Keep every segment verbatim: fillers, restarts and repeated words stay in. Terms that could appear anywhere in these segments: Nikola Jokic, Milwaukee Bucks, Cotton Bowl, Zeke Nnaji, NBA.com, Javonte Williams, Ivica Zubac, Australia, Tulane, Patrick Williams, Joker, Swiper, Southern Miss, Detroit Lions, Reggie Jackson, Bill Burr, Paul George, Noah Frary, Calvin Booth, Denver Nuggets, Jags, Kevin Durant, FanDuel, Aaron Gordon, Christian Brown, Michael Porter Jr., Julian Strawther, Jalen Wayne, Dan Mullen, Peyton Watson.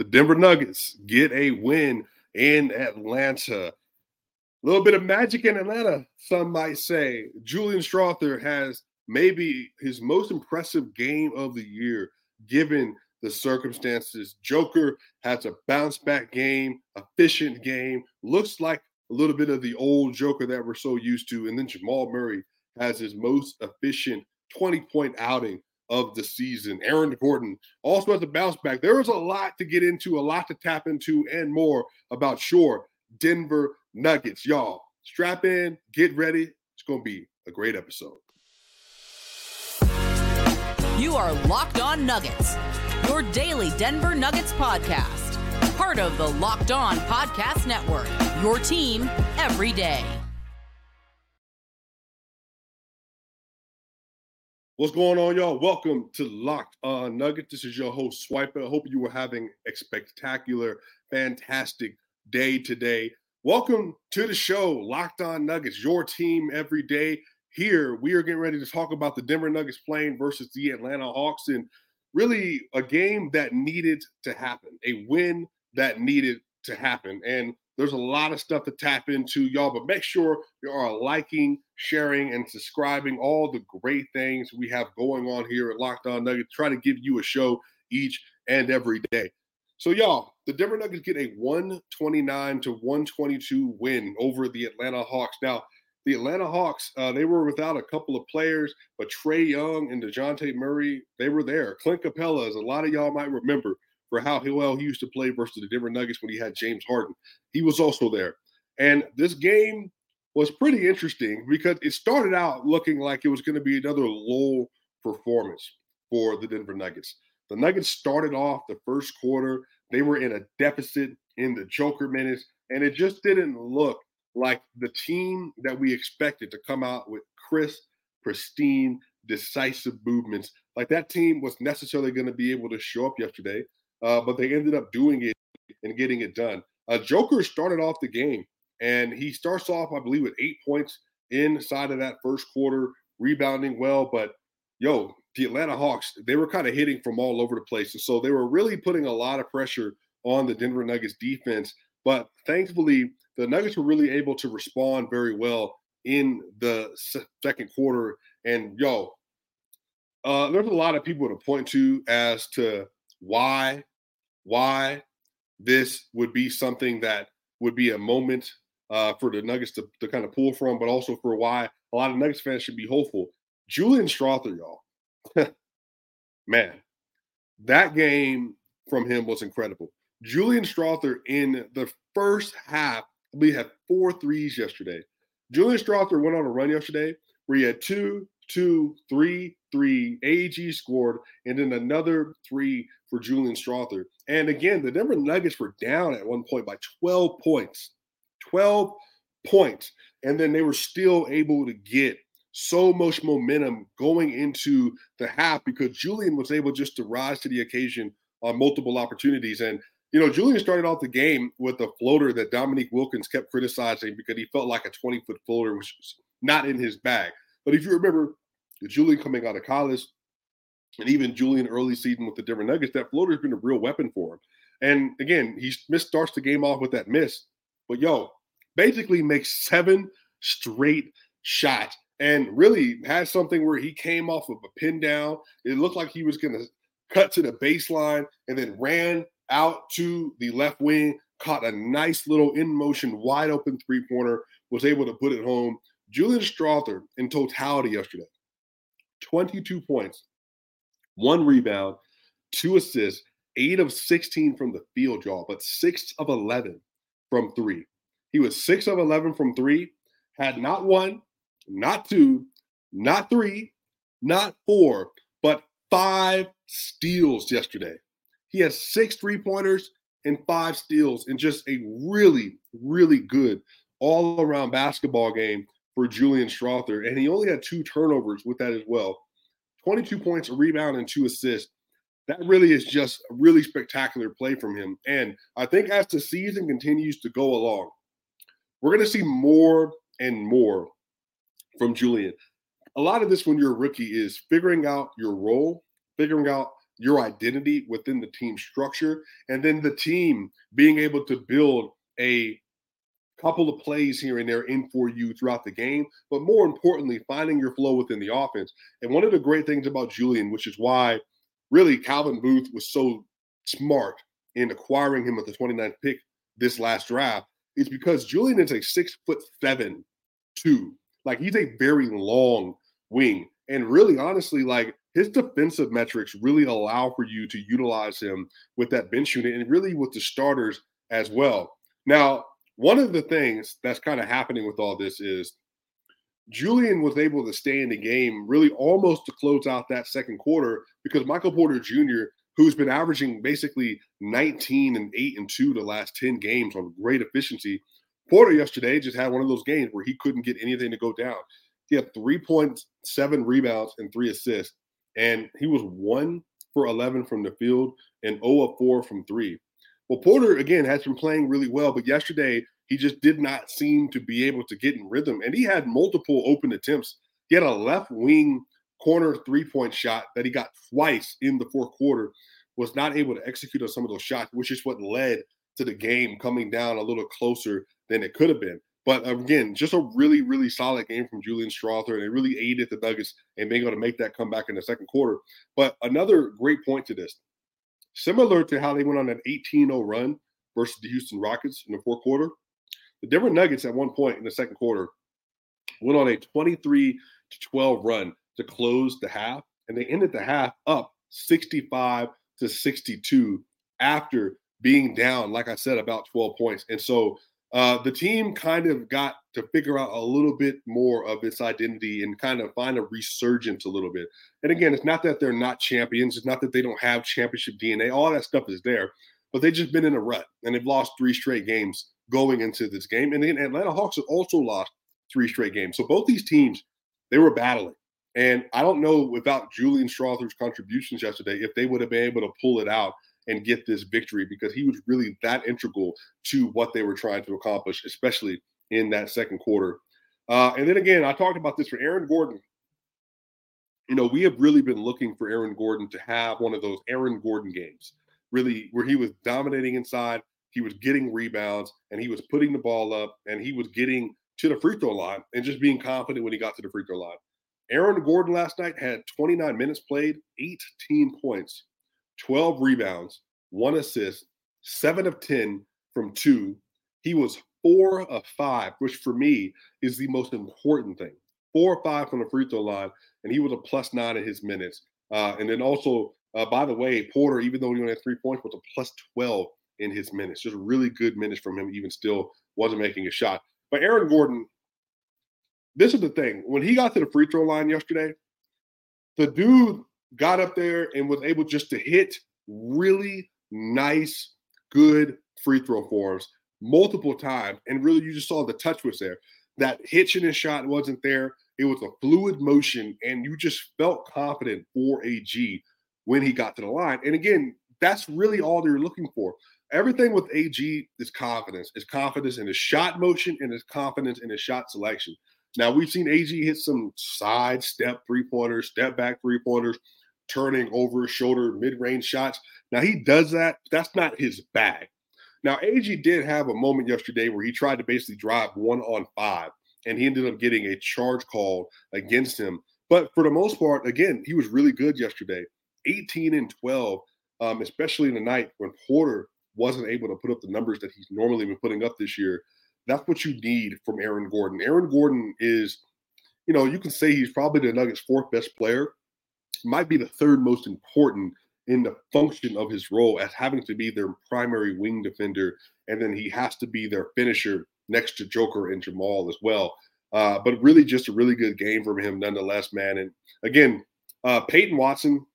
the Denver Nuggets get a win in Atlanta. A little bit of magic in Atlanta, some might say. Julian Strawther has maybe his most impressive game of the year, given the circumstances. Joker has a bounce-back game, efficient game, looks like a little bit of the old Joker that we're so used to. And then Jamal Murray has his most efficient twenty-point outing of the season. Aaron Gordon also has a bounce-back. There is a lot to get into, a lot to tap into, and more about your Denver Nuggets. Y'all, strap in, get ready. It's going to be a great episode. You are Locked On Nuggets, your daily Denver Nuggets podcast. Part of the Locked On Podcast Network, your team every day. What's going on, y'all? Welcome to Locked On Nuggets. This is your host, Swiper. I hope you were having a spectacular, fantastic day today. Welcome to the show, Locked On Nuggets, your team every day. Here, we are getting ready to talk about the Denver Nuggets playing versus the Atlanta Hawks, and really a game that needed to happen, a win that needed to happen. And there's a lot of stuff to tap into, y'all, but make sure you are liking, sharing, and subscribing, all the great things we have going on here at Locked On Nuggets. Try to give you a show each and every day. So, y'all, the Denver Nuggets get a one twenty-nine to one twenty-two win over the Atlanta Hawks. Now, the Atlanta Hawks, uh, they were without a couple of players, but Trey Young and DeJounte Murray, they were there. Clint Capella, as a lot of y'all might remember, for how well he used to play versus the Denver Nuggets when he had James Harden. He was also there. And this game was pretty interesting because it started out looking like it was going to be another low performance for the Denver Nuggets. The Nuggets started off the first quarter. They were in a deficit in the Joker minutes, and it just didn't look like the team that we expected to come out with crisp, pristine, decisive movements. Like that team was necessarily going to be able to show up yesterday, uh, but they ended up doing it and getting it done. Uh, Joker started off the game, and he starts off, I believe, with eight points inside of that first quarter, rebounding well. But, yo, the Atlanta Hawks, they were kind of hitting from all over the place. And so they were really putting a lot of pressure on the Denver Nuggets defense. But thankfully, the Nuggets were really able to respond very well in the second quarter. And, yo, uh, there's a lot of people to point to as to why, why this would be something that would be a moment uh, for the Nuggets to, to kind of pull from, but also for why a lot of Nuggets fans should be hopeful. Julian Strawther, y'all. Man, that game from him was incredible. Julian Strawther in the first half, we had four threes yesterday. Julian Strawther went on a run yesterday where he had two, two, three, three. A G scored, and then another three for Julian Strawther. And again, the Denver Nuggets were down at one point by twelve points. twelve points. And then they were still able to get so much momentum going into the half because Julian was able just to rise to the occasion on multiple opportunities. And you know, Julian started off the game with a floater that Dominique Wilkins kept criticizing because he felt like a twenty-foot floater, which was not in his bag. But if you remember, Julian coming out of college, and even Julian early season with the Denver Nuggets, that floater has been a real weapon for him. And again, he missed, starts the game off with that miss. But, yo, basically makes seven straight shots and really had something where he came off of a pin down. It looked like he was going to cut to the baseline and then ran out to the left wing, caught a nice little in-motion, wide-open three-pointer, was able to put it home. Julian Strawther, in totality yesterday, twenty-two points, one rebound, two assists, eight of sixteen from the field, y'all, but six of eleven from three. He was six of eleven from three, had not one, not two, not three, not four, but five steals yesterday. He has six three-pointers and five steals in just a really, really good all-around basketball game for Julian Strawther. And he only had two turnovers with that as well. twenty-two points, a rebound, and two assists. That really is just a really spectacular play from him. And I think as the season continues to go along, we're going to see more and more from Julian. A lot of this when you're a rookie is figuring out your role, figuring out your identity within the team structure, and then the team being able to build a couple of plays here and there in for you throughout the game, but more importantly, finding your flow within the offense. And one of the great things about Julian, which is why really Calvin Booth was so smart in acquiring him with the twenty-ninth pick this last draft, is because Julian is a six foot seven, two. Like, he's a very long wing. And really, honestly, like, his defensive metrics really allow for you to utilize him with that bench unit and really with the starters as well. Now, one of the things that's kind of happening with all this is Julian was able to stay in the game really almost to close out that second quarter because Michael Porter Junior, who's been averaging basically nineteen and eight and two the last ten games on great efficiency, Porter yesterday just had one of those games where he couldn't get anything to go down. He had three point seven rebounds and three assists, and he was one for eleven from the field and zero of four from three. Well, Porter, again, has been playing really well, but yesterday he just did not seem to be able to get in rhythm, and he had multiple open attempts. He had a left wing corner three-point shot that he got twice in the fourth quarter, was not able to execute on some of those shots, which is what led to the game coming down a little closer than it could have been. But again, just a really, really solid game from Julian Strawther, and it really aided the Nuggets in being able to make that comeback in the second quarter. But another great point to this, similar to how they went on an eighteen oh run versus the Houston Rockets in the fourth quarter, the Denver Nuggets at one point in the second quarter went on a twenty-three to twelve run to close the half, and they ended the half up sixty-five to sixty-two after being down, like I said, about twelve points. And so Uh, the team kind of got to figure out a little bit more of its identity and kind of find a resurgence a little bit. And again, it's not that they're not champions. It's not that they don't have championship D N A. All that stuff is there, but they've just been in a rut, and they've lost three straight games going into this game. And then Atlanta Hawks have also lost three straight games. So both these teams, they were battling. And I don't know without Julian Strawther's contributions yesterday if they would have been able to pull it out and get this victory, because he was really that integral to what they were trying to accomplish, especially in that second quarter. Uh, and then again, I talked about this for Aaron Gordon. You know, we have really been looking for Aaron Gordon to have one of those Aaron Gordon games, really, where he was dominating inside, he was getting rebounds, and he was putting the ball up, and he was getting to the free throw line and just being confident when he got to the free throw line. Aaron Gordon last night had twenty-nine minutes played, eighteen points. twelve rebounds, one assist, seven of ten from two. He was four of five, which for me is the most important thing. four or five from the free throw line, and he was a plus nine in his minutes. Uh, and then also, uh, by the way, Porter, even though he only had three points, was a plus twelve in his minutes. Just really good minutes from him, even still wasn't making a shot. But Aaron Gordon, this is the thing. When he got to the free throw line yesterday, the dude got up there and was able just to hit really nice, good free throw forms multiple times. And really, you just saw the touch was there. That hitch in his shot wasn't there. It was a fluid motion, and you just felt confident for A G when he got to the line. And again, that's really all they're looking for. Everything with A G is confidence. It's confidence in his shot motion, and it's confidence in his shot selection. Now, we've seen A G hit some side step three-pointers, step back three-pointers, turning over his shoulder, mid-range shots. Now, he does that. That's not his bag. Now, A G did have a moment yesterday where he tried to basically drive one on five, and he ended up getting a charge called against him. But for the most part, again, he was really good yesterday, eighteen and twelve, um, especially in the night when Porter wasn't able to put up the numbers that he's normally been putting up this year. That's what you need from Aaron Gordon. Aaron Gordon is, you know, you can say he's probably the Nuggets' fourth best player. He might be the third most important in the function of his role as having to be their primary wing defender, and then he has to be their finisher next to Joker and Jamal as well. Uh, but really just a really good game from him nonetheless, man. And, again, uh, Peyton Watson,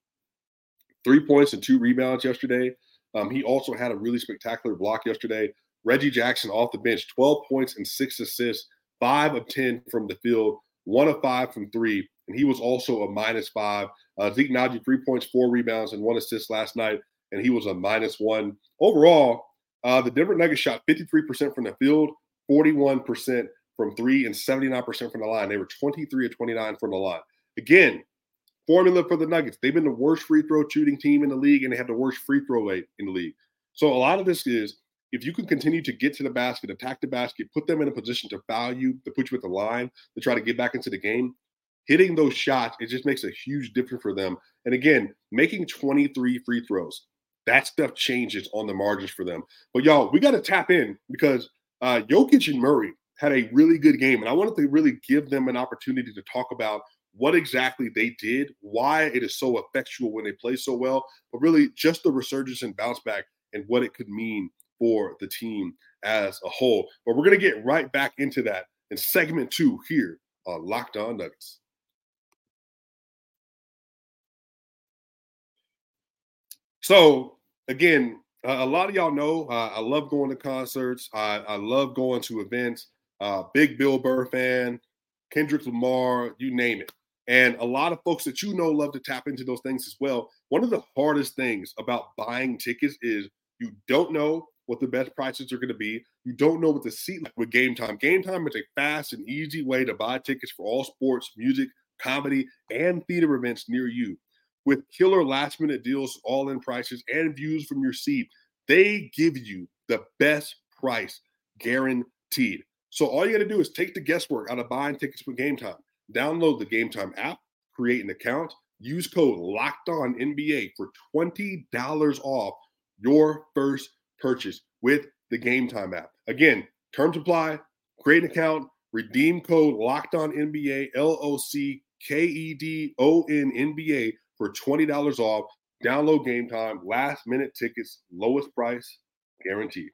three points and two rebounds yesterday. Um, he also had a really spectacular block yesterday. Reggie Jackson off the bench, twelve points and six assists, five of ten from the field, one of five from three. And he was also a minus five. Uh, Zeke Nnaji, three points, four rebounds, and one assist last night. And he was a minus one. Overall, uh, the Denver Nuggets shot fifty-three percent from the field, forty-one percent from three, and seventy-nine percent from the line. They were twenty-three of twenty-nine from the line. Again, formula for the Nuggets. They've been the worst free throw shooting team in the league, and they have the worst free throw rate in the league. So a lot of this is, if you can continue to get to the basket, attack the basket, put them in a position to foul you, to put you at the line, to try to get back into the game, hitting those shots, it just makes a huge difference for them. And again, making twenty-three free throws, that stuff changes on the margins for them. But y'all, we got to tap in, because uh, Jokic and Murray had a really good game. And I wanted to really give them an opportunity to talk about what exactly they did, why it is so effectual when they play so well, but really just the resurgence and bounce back and what it could mean for the team as a whole. But we're going to get right back into that in segment two here on Locked On Nuggets. So, again, uh, a lot of y'all know uh, I love going to concerts. I, I love going to events. Uh, big Bill Burr fan, Kendrick Lamar, you name it. And a lot of folks that you know love to tap into those things as well. One of the hardest things about buying tickets is you don't know what the best prices are going to be. You don't know what the seat like with Game Time. Game Time is a fast and easy way to buy tickets for all sports, music, comedy, and theater events near you. With killer last-minute deals, all-in prices, and views from your seat, they give you the best price guaranteed. So all you got to do is take the guesswork out of buying tickets with Game Time. Download the Game Time app, create an account, use code LOCKEDONNBA for twenty dollars off your first purchase with the Game Time app. Again, terms apply. Create an account, redeem code LOCKEDONNBA, L O C K E D O N N B A for twenty dollars off. Download Game Time, last minute tickets, lowest price guaranteed.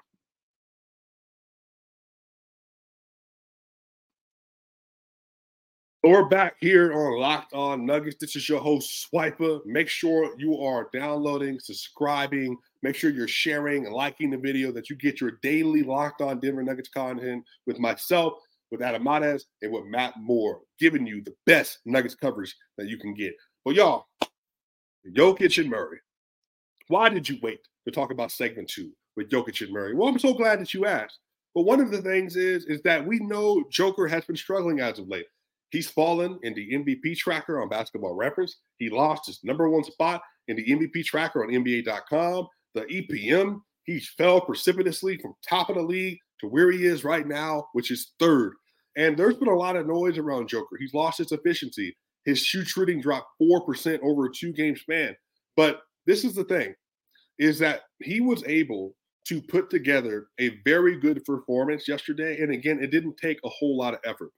So we're back here on Locked On Nuggets. This is your host, Swiper. Make sure you are downloading, subscribing. Make sure you're sharing and liking the video, that you get your daily Locked On Denver Nuggets content with myself, with Adam Mades, and with Matt Moore, giving you the best Nuggets coverage that you can get. Well, y'all, Jokic and Murray, why did you wait to talk about segment two with Jokic and Murray? Well, I'm so glad that you asked. But one of the things is, is that we know Joker has been struggling as of late. He's fallen in the M V P tracker on Basketball Reference. He lost his number one spot in the M V P tracker on N B A dot com, the E P M. He fell precipitously from top of the league to where he is right now, which is third. And there's been a lot of noise around Joker. He's lost his efficiency. His shoot shooting dropped four percent over a two-game span. But this is the thing, is that he was able to put together a very good performance yesterday. And again, it didn't take a whole lot of effort.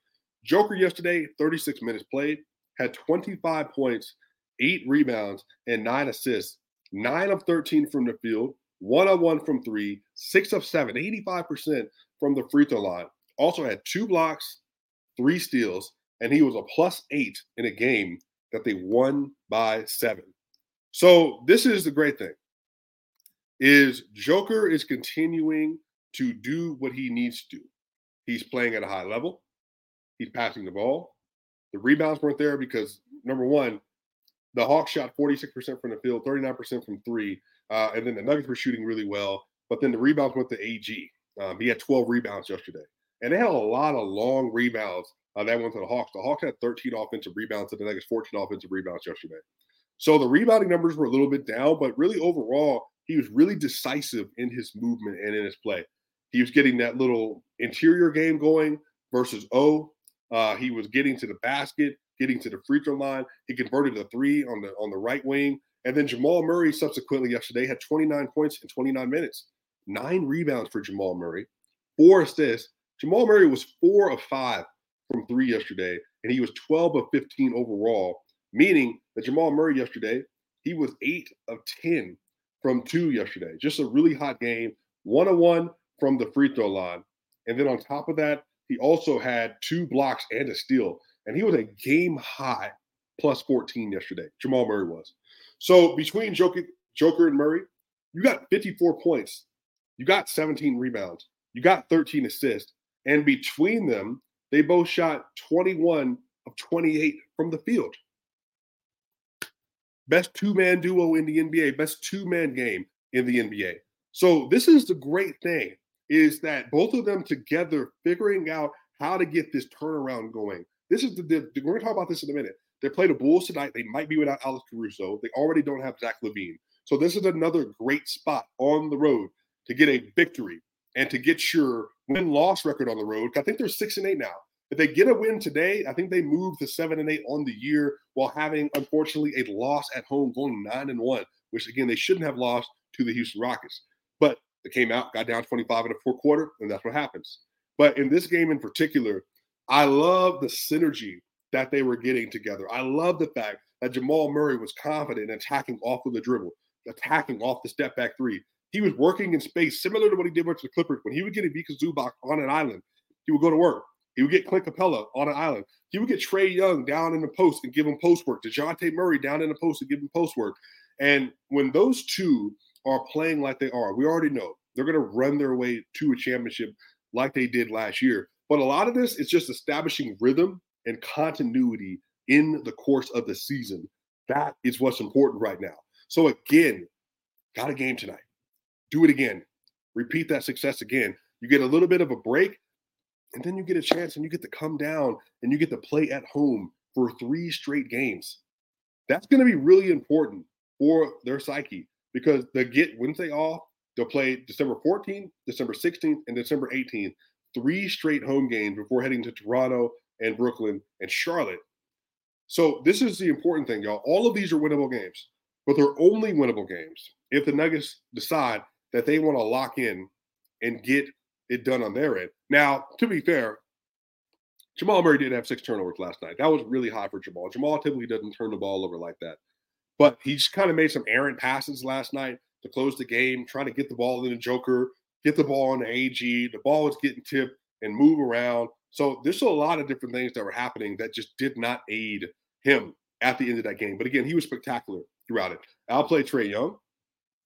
Joker yesterday, thirty-six minutes played, had twenty-five points, eight rebounds, and nine assists, nine of thirteen from the field, one of one from three, six of seven, eighty-five percent from the free throw line. Also had two blocks, three steals, and he was a plus eight in a game that they won by seven. So this is the great thing, is Joker is continuing to do what he needs to do. He's playing at a high level. He's passing the ball. The rebounds weren't there because, number one, the Hawks shot forty-six percent from the field, thirty-nine percent from three, uh, and then the Nuggets were shooting really well, but then the rebounds went to A G. Um, he had twelve rebounds yesterday, and they had a lot of long rebounds. Uh, that went to the Hawks. The Hawks had thirteen offensive rebounds to the Nuggets, fourteen offensive rebounds yesterday. So the rebounding numbers were a little bit down, but really overall, he was really decisive in his movement and in his play. He was getting that little interior game going versus O. Uh, he was getting to the basket, getting to the free throw line. He converted a three on the on the right wing. And then Jamal Murray subsequently yesterday had twenty-nine points in twenty-nine minutes, nine rebounds for Jamal Murray, four assists. Jamal Murray was four of five from three yesterday, and he was twelve of fifteen overall, meaning that Jamal Murray yesterday, he was eight of ten from two yesterday. Just a really hot game, one of one from the free throw line. And then on top of that, he also had two blocks and a steal, and he was a game-high plus fourteen yesterday. Jamal Murray was. So between Joker, Joker and Murray, you got fifty-four points. You got seventeen rebounds. You got thirteen assists. And between them, they both shot twenty-one of twenty-eight from the field. Best two-man duo in the N B A, best two-man game in the N B A. So this is the great thing, is that both of them together figuring out how to get this turnaround going. This is the, the we're going to talk about this in a minute. They play the Bulls tonight. They might be without Alex Caruso. They already don't have Zach LaVine. So this is another great spot on the road to get a victory and to get your win-loss record on the road. I think they're six and eight now. If they get a win today, I think they move to seven and eight on the year while having, unfortunately, a loss at home going nine and one, which, again, they shouldn't have lost to the Houston Rockets. But they came out, got down twenty-five in the fourth quarter, and that's what happens. But in this game in particular, I love the synergy that they were getting together. I love the fact that Jamal Murray was confident in attacking off of the dribble, attacking off the step back three. He was working in space, similar to what he did with the Clippers. When he would get Ivica Zubac on an island, he would go to work. He would get Clint Capella on an island. He would get Trey Young down in the post and give him post work. DeJounte Murray down in the post and give him post work. And when those two are playing like they are, we already know they're going to run their way to a championship like they did last year. But a lot of this is just establishing rhythm and continuity in the course of the season. That is what's important right now. So again, got a game tonight. Do it again. Repeat that success again. You get a little bit of a break, and then you get a chance and you get to come down and you get to play at home for three straight games. That's going to be really important for their psyche because they get Wednesday off. They'll play December fourteenth, December sixteenth, and December eighteenth, three straight home games before heading to Toronto and Brooklyn and Charlotte. So this is the important thing, y'all. All of these are winnable games, but they're only winnable games if the Nuggets decide that they want to lock in and get it done on their end. Now, to be fair, Jamal Murray did have six turnovers last night. That was really high for Jamal. Jamal typically doesn't turn the ball over like that. But he just kind of made some errant passes last night to close the game, trying to get the ball in the Joker, get the ball in the A G. The ball was getting tipped and move around. So there's a lot of different things that were happening that just did not aid him at the end of that game. But again, he was spectacular throughout it. Outplayed Trey Young.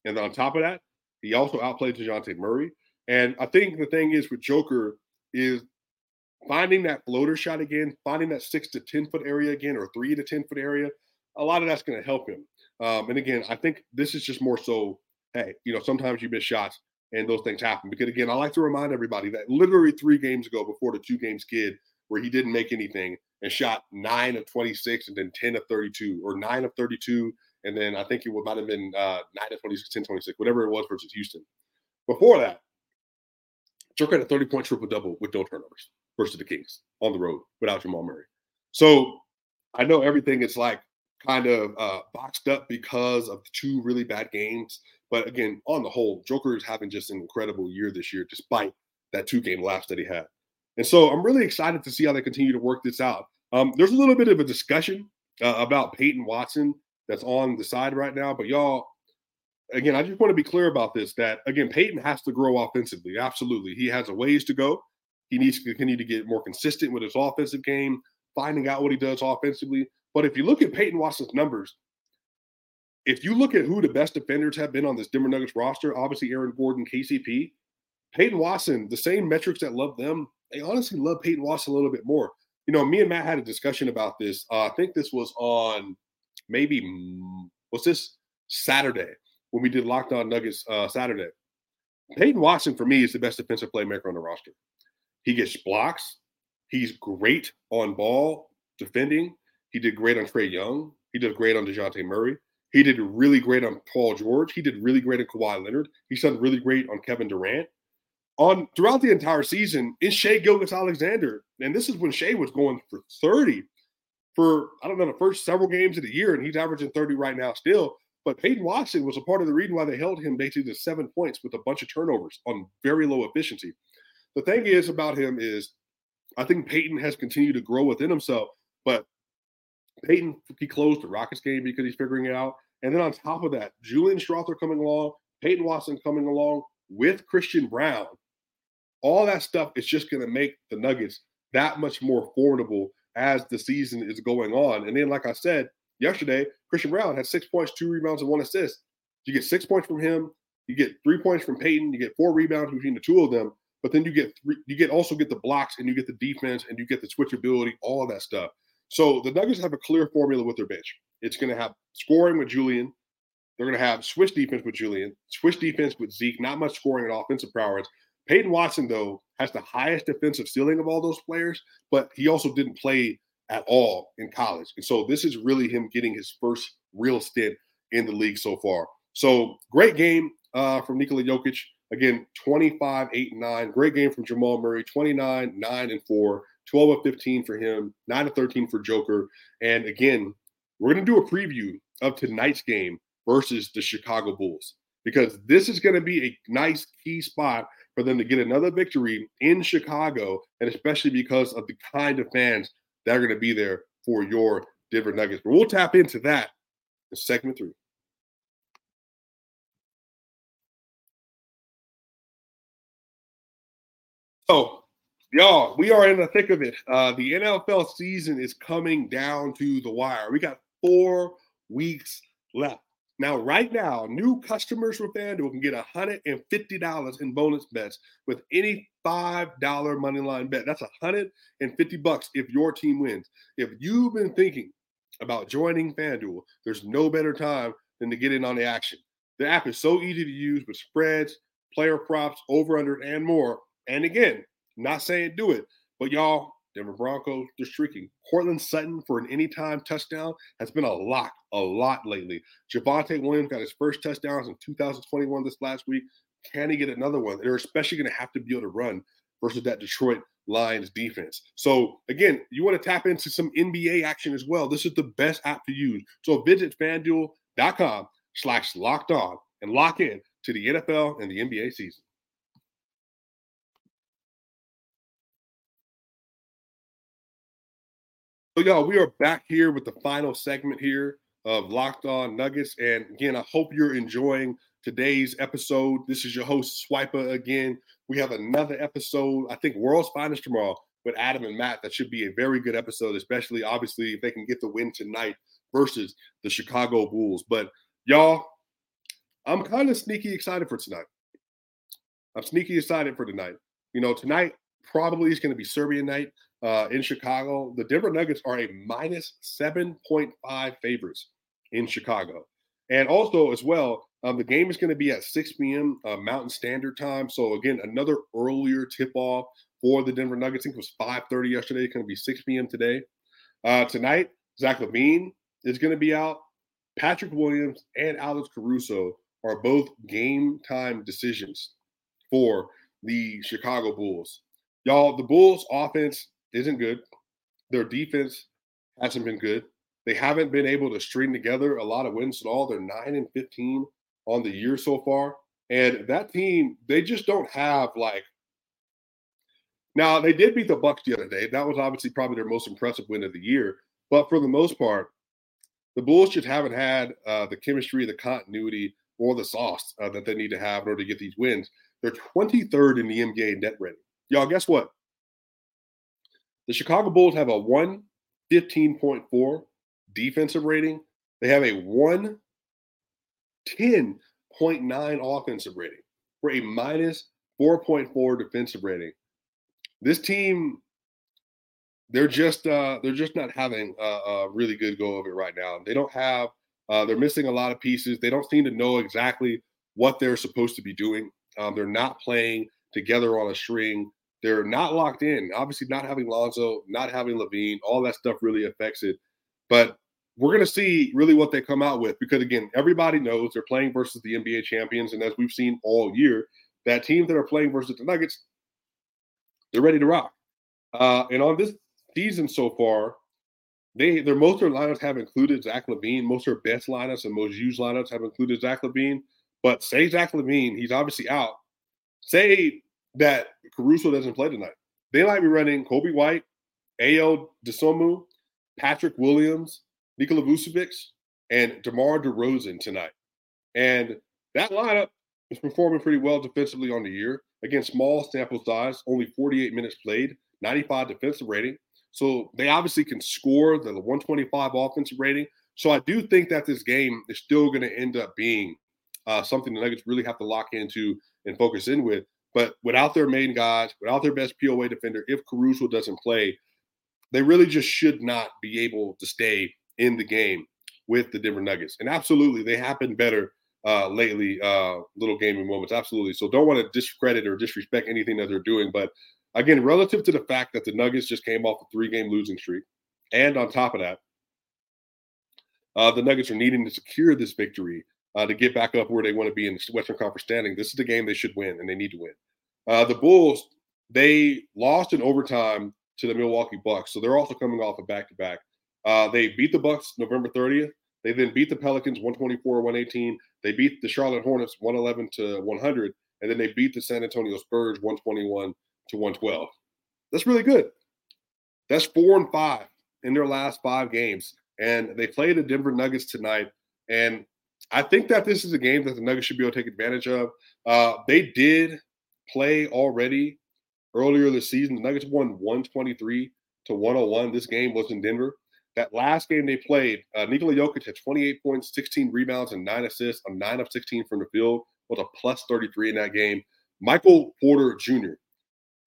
And then on top of that, he also outplayed DeJounte Murray. And I think the thing is with Joker is finding that floater shot again, finding that six to ten foot area again, or three to ten foot area. A lot of that's going to help him. Um, and again, I think this is just more so, hey, you know, sometimes you miss shots and those things happen. Because again, I like to remind everybody that literally three games ago before the two game skid where he didn't make anything and shot nine of twenty-six and then ten of thirty-two or nine of thirty-two. And then I think it might have been uh, nine of twenty-six, ten twenty-six, whatever it was versus Houston. Before that, Joker had a thirty-point triple-double with no turnovers versus the Kings on the road without Jamal Murray. So I know everything is like kind of uh, boxed up because of two really bad games. But again, on the whole, Joker is having just an incredible year this year despite that two-game lapse that he had. And so I'm really excited to see how they continue to work this out. Um, there's a little bit of a discussion uh, about Peyton Watson that's on the side right now. But y'all, again, I just want to be clear about this, that, again, Peyton has to grow offensively. Absolutely. He has a ways to go. He needs to continue to get more consistent with his offensive game, finding out what he does offensively. But if you look at Peyton Watson's numbers, if you look at who the best defenders have been on this Denver Nuggets roster, obviously Aaron Gordon, K C P, Peyton Watson, the same metrics that love them, they honestly love Peyton Watson a little bit more. You know, me and Matt had a discussion about this. Uh, I think this was on maybe, what's this, Saturday, when we did Locked On Nuggets uh, Saturday. Peyton Watson, for me, is the best defensive playmaker on the roster. He gets blocks. He's great on ball defending. He did great on Trey Young. He did great on DeJounte Murray. He did really great on Paul George. He did really great on Kawhi Leonard. He's done really great on Kevin Durant. On throughout the entire season, it's Shea Gilgeous Alexander. And this is when Shea was going for thirty for, I don't know, the first several games of the year, and he's averaging thirty right now still. But Peyton Watson was a part of the reason why they held him basically to seven points with a bunch of turnovers on very low efficiency. The thing is about him is I think Peyton has continued to grow within himself, but Peyton, he closed the Rockets game because he's figuring it out. And then on top of that, Julian Strawther coming along, Peyton Watson coming along with Christian Brown. All that stuff is just going to make the Nuggets that much more formidable as the season is going on. And then, like I said, yesterday, Christian Brown had six points, two rebounds, and one assist. You get six points from him. You get three points from Peyton. You get four rebounds between the two of them. But then you get three, you get also get the blocks, and you get the defense, and you get the switchability, all of that stuff. So the Nuggets have a clear formula with their bench. It's going to have scoring with Julian. They're going to have switch defense with Julian, switch defense with Zeke, not much scoring at offensive prowess. Peyton Watson, though, has the highest defensive ceiling of all those players, but he also didn't play at all in college. And so this is really him getting his first real stint in the league so far. So great game uh, from Nikola Jokic. Again, twenty-five, eight, and nine. Great game from Jamal Murray, twenty-nine, nine, and four. twelve of fifteen for him, nine of thirteen for Joker. And again, we're going to do a preview of tonight's game versus the Chicago Bulls, because this is going to be a nice key spot for them to get another victory in Chicago, and especially because of the kind of fans that are going to be there for your Denver Nuggets. But we'll tap into that in segment three. So, y'all, we are in the thick of it. Uh, the N F L season is coming down to the wire. We got four weeks left. Now, right now, new customers from FanDuel can get one hundred fifty dollars in bonus bets with any five dollar moneyline bet. That's one hundred fifty bucks if your team wins. If you've been thinking about joining FanDuel, there's no better time than to get in on the action. The app is so easy to use with spreads, player props, over-under, and more. And again, not saying do it, but y'all, Denver Broncos, they're streaking. Cortland Sutton for an anytime touchdown has been a lot, a lot lately. Javonte Williams got his first touchdowns in two thousand twenty-one this last week. Can he get another one? They're especially going to have to be able to run versus that Detroit Lions defense. So, again, you want to tap into some N B A action as well. This is the best app to use. So visit FanDuel.com slash locked on and lock in to the N F L and the N B A season. So, y'all, we are back here with the final segment here of Locked On Nuggets. And, again, I hope you're enjoying today's episode. This is your host, Swiper, again. We have another episode, I think World's Finest tomorrow, with Adam and Matt. That should be a very good episode, especially, obviously, if they can get the win tonight versus the Chicago Bulls. But, y'all, I'm kind of sneaky excited for tonight. I'm sneaky excited for tonight. You know, tonight probably is going to be Serbian night. Uh, in Chicago, the Denver Nuggets are a minus seven point five favorites in Chicago. And also, as well, um, the game is going to be at six p.m. Uh, Mountain Standard Time. So, again, another earlier tip-off for the Denver Nuggets. I think it was five thirty yesterday. It's going to be six p.m. today. Uh, tonight, Zach LaVine is going to be out. Patrick Williams and Alex Caruso are both game-time decisions for the Chicago Bulls. Y'all, the Bulls' offense isn't good. Their defense hasn't been good. They haven't been able to string together a lot of wins at all. They're nine and fifteen on the year so far. And that team, they just don't have, like – now, they did beat the Bucks the other day. That was obviously probably their most impressive win of the year. But for the most part, the Bulls just haven't had uh, the chemistry, the continuity, or the sauce uh, that they need to have in order to get these wins. They're twenty-third in the N B A net rating. Y'all, guess what? The Chicago Bulls have a one fifteen point four defensive rating. They have a one ten point nine offensive rating for a minus four point four defensive rating. This team, they're just uh, they're just not having a, a really good go of it right now. They don't have uh, they're missing a lot of pieces. They don't seem to know exactly what they're supposed to be doing. Um, they're not playing together on a string. They're not locked in. Obviously, not having Lonzo, not having LaVine, all that stuff really affects it. But we're going to see really what they come out with because, again, everybody knows they're playing versus the N B A champions. And as we've seen all year, that teams that are playing versus the Nuggets, they're ready to rock. Uh, and on this season so far, they their most of their lineups have included Zach LaVine. Most of their best lineups and most used lineups have included Zach LaVine. But say Zach LaVine, he's obviously out. Say that Caruso doesn't play tonight. They might be running Coby White, A O Dosunmu, Patrick Williams, Nikola Vucevic, and DeMar DeRozan tonight. And that lineup is performing pretty well defensively on the year. Again, small sample size, only forty-eight minutes played, ninety-five defensive rating. So they obviously can score the one twenty-five offensive rating. So I do think that this game is still going to end up being uh, something the Nuggets really have to lock into and focus in with. But without their main guys, without their best P O A defender, if Caruso doesn't play, they really just should not be able to stay in the game with the Denver Nuggets. And absolutely, they have been better uh, lately, uh, little gaming moments, absolutely. So don't want to discredit or disrespect anything that they're doing. But, again, relative to the fact that the Nuggets just came off a three-game losing streak, And on top of that, uh, the Nuggets are needing to secure this victory uh, to get back up where they want to be in the Western Conference standing. This is the game they should win, and they need to win. Uh, the Bulls, they lost in overtime to the Milwaukee Bucks, so they're also coming off a back-to-back. Uh, they beat the Bucks November thirtieth. They then beat the Pelicans one twenty-four to one eighteen. They beat the Charlotte Hornets one eleven to one hundred, and then they beat the San Antonio Spurs one twenty-one to one twelve. That's really good. That's four and five in their last five games, and they play the Denver Nuggets tonight. And I think that this is a game that the Nuggets should be able to take advantage of. Uh, they did play already earlier this season. The Nuggets won one twenty-three to one oh one. This game was in Denver. That last game they played, uh, Nikola Jokic had twenty-eight points, sixteen rebounds, and nine assists. A nine of sixteen from the field with a plus thirty-three in that game. Michael Porter Junior,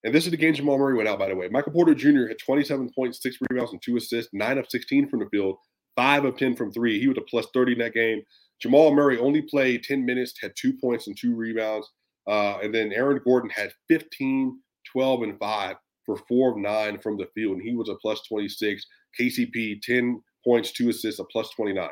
and this is the game Jamal Murray went out, by the way. Michael Porter Junior had twenty-seven points, six rebounds, and two assists, nine of sixteen from the field, five of ten from three. He was a plus thirty in that game. Jamal Murray only played ten minutes, had two points and two rebounds. Uh, and then Aaron Gordon had fifteen, twelve, and five for four of nine from the field, and he was a plus twenty-six. K C P, ten points, two assists, a plus twenty-nine.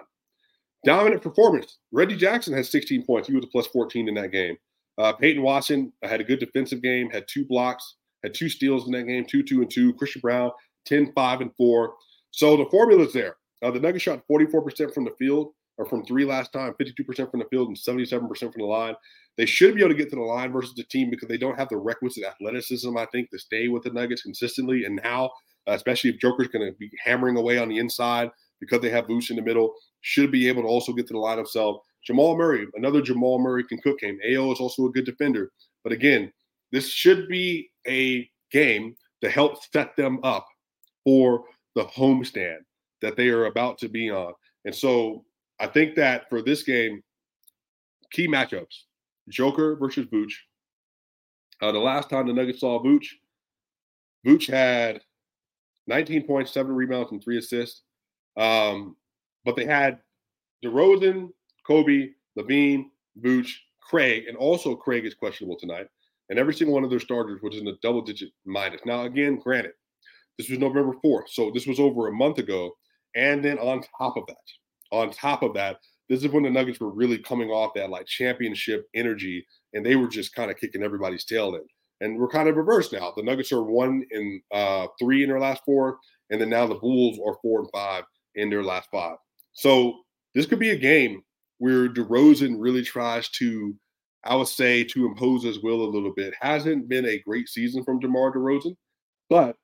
Dominant performance. Reggie Jackson had sixteen points. He was a plus fourteen in that game. Uh, Peyton Watson had a good defensive game, had two blocks, had two steals in that game, two, two, and two. Christian Brown, ten, five, and four. So the formula's there. Uh, the Nuggets shot forty-four percent from the field, or from three last time, fifty-two percent from the field, and seventy-seven percent from the line. They should be able to get to the line versus the team because they don't have the requisite athleticism, I think, to stay with the Nuggets consistently. And now, uh, especially if Joker's going to be hammering away on the inside because they have Vuce in the middle, should be able to also get to the line himself. Jamal Murray, another Jamal Murray can cook game. A O is also a good defender. But again, this should be a game to help set them up for the homestand that they are about to be on. And so I think that for this game, key matchups. Joker versus Vooch. Uh, the last time the Nuggets saw Vooch, Vooch had nineteen points, seven rebounds, and three assists. Um, but they had DeRozan, Coby, LaVine, Vooch, Craig, and also Craig is questionable tonight. And every single one of their starters was in the double-digit minus. Now, again, granted, this was November fourth, so this was over a month ago. And then on top of that, on top of that, this is when the Nuggets were really coming off that like championship energy, and they were just kind of kicking everybody's tail in. And we're kind of reversed now. The Nuggets are one and uh, three in their last four, and then now the Bulls are four and five in their last five. So this could be a game where DeRozan really tries to, I would say, to impose his will a little bit. Hasn't been a great season from DeMar DeRozan, but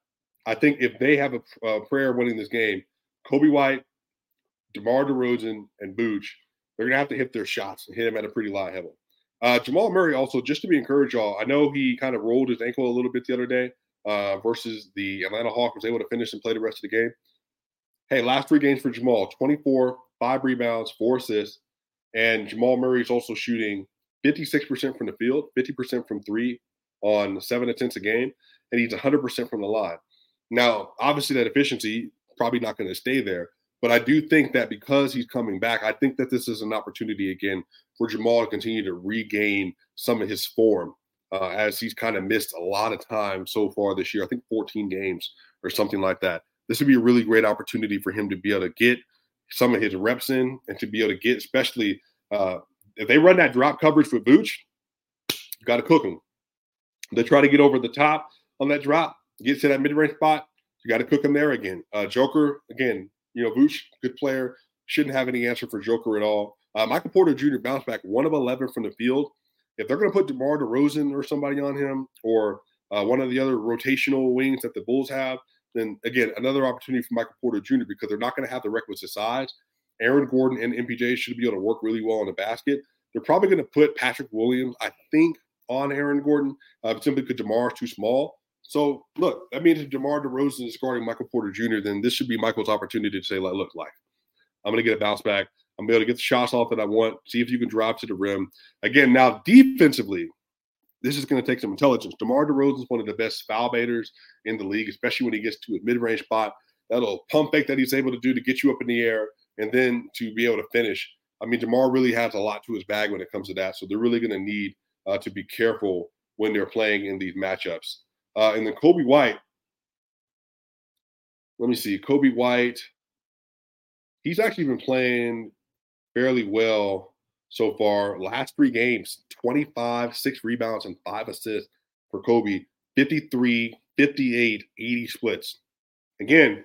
I think if they have a, a prayer winning this game, Coby White, DeMar DeRozan, and Vooch, they're going to have to hit their shots and hit him at a pretty high level. Uh, Jamal Murray also, just to be encouraged, y'all, I know he kind of rolled his ankle a little bit the other day uh, versus the Atlanta Hawks, was able to finish and play the rest of the game. Hey, last three games for Jamal, twenty-four, five rebounds, four assists, and Jamal Murray is also shooting fifty-six percent from the field, fifty percent from three on seven attempts a game, and he's one hundred percent from the line. Now, obviously that efficiency probably not going to stay there, but I do think that because he's coming back, I think that this is an opportunity again for Jamal to continue to regain some of his form uh, as he's kind of missed a lot of time so far this year. I think fourteen games or something like that. This would be a really great opportunity for him to be able to get some of his reps in and to be able to get, especially uh, if they run that drop coverage with Vooch, you got to cook him. They try to get over the top on that drop, get to that mid-range spot, you got to cook him there again. Uh, Joker, again, you know, Vooch, good player, shouldn't have any answer for Joker at all. Uh, Michael Porter Junior bounced back one of eleven from the field. If they're going to put DeMar DeRozan or somebody on him or uh, one of the other rotational wings that the Bulls have, then, again, another opportunity for Michael Porter Junior because they're not going to have the requisite size. Aaron Gordon and M P J should be able to work really well in the basket. They're probably going to put Patrick Williams, I think, on Aaron Gordon uh, simply because DeMar is too small. So, look, that means if DeMar DeRozan is guarding Michael Porter Junior, then this should be Michael's opportunity to say, like, look, like, I'm going to get a bounce back. I'm going to be able to get the shots off that I want, see if you can drive to the rim. Again, now defensively, this is going to take some intelligence. DeMar DeRozan is one of the best foul baiters in the league, especially when he gets to a mid-range spot. That little pump fake that he's able to do to get you up in the air and then to be able to finish. I mean, DeMar really has a lot to his bag when it comes to that, so they're really going to need uh, to be careful when they're playing in these matchups. Uh, and then Coby White, let me see, Coby White. He's actually been playing fairly well so far. Last three games, twenty-five, six rebounds, and five assists for Coby. fifty-three, fifty-eight, eighty splits. Again,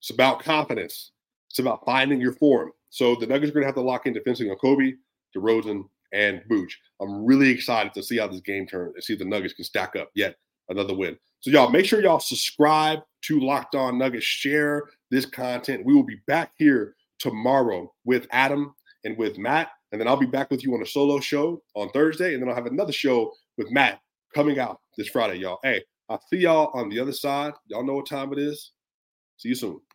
it's about confidence. It's about finding your form. So the Nuggets are going to have to lock in defensively on Coby, DeRozan, and Vooch. I'm really excited to see how this game turns and see if the Nuggets can stack up yet another win. So, y'all, make sure y'all subscribe to Locked On Nuggets. Share this content. We will be back here tomorrow with Adam and with Matt, and then I'll be back with you on a solo show on Thursday, and then I'll have another show with Matt coming out this Friday, y'all. Hey, I'll see y'all on the other side. Y'all know what time it is. See you soon.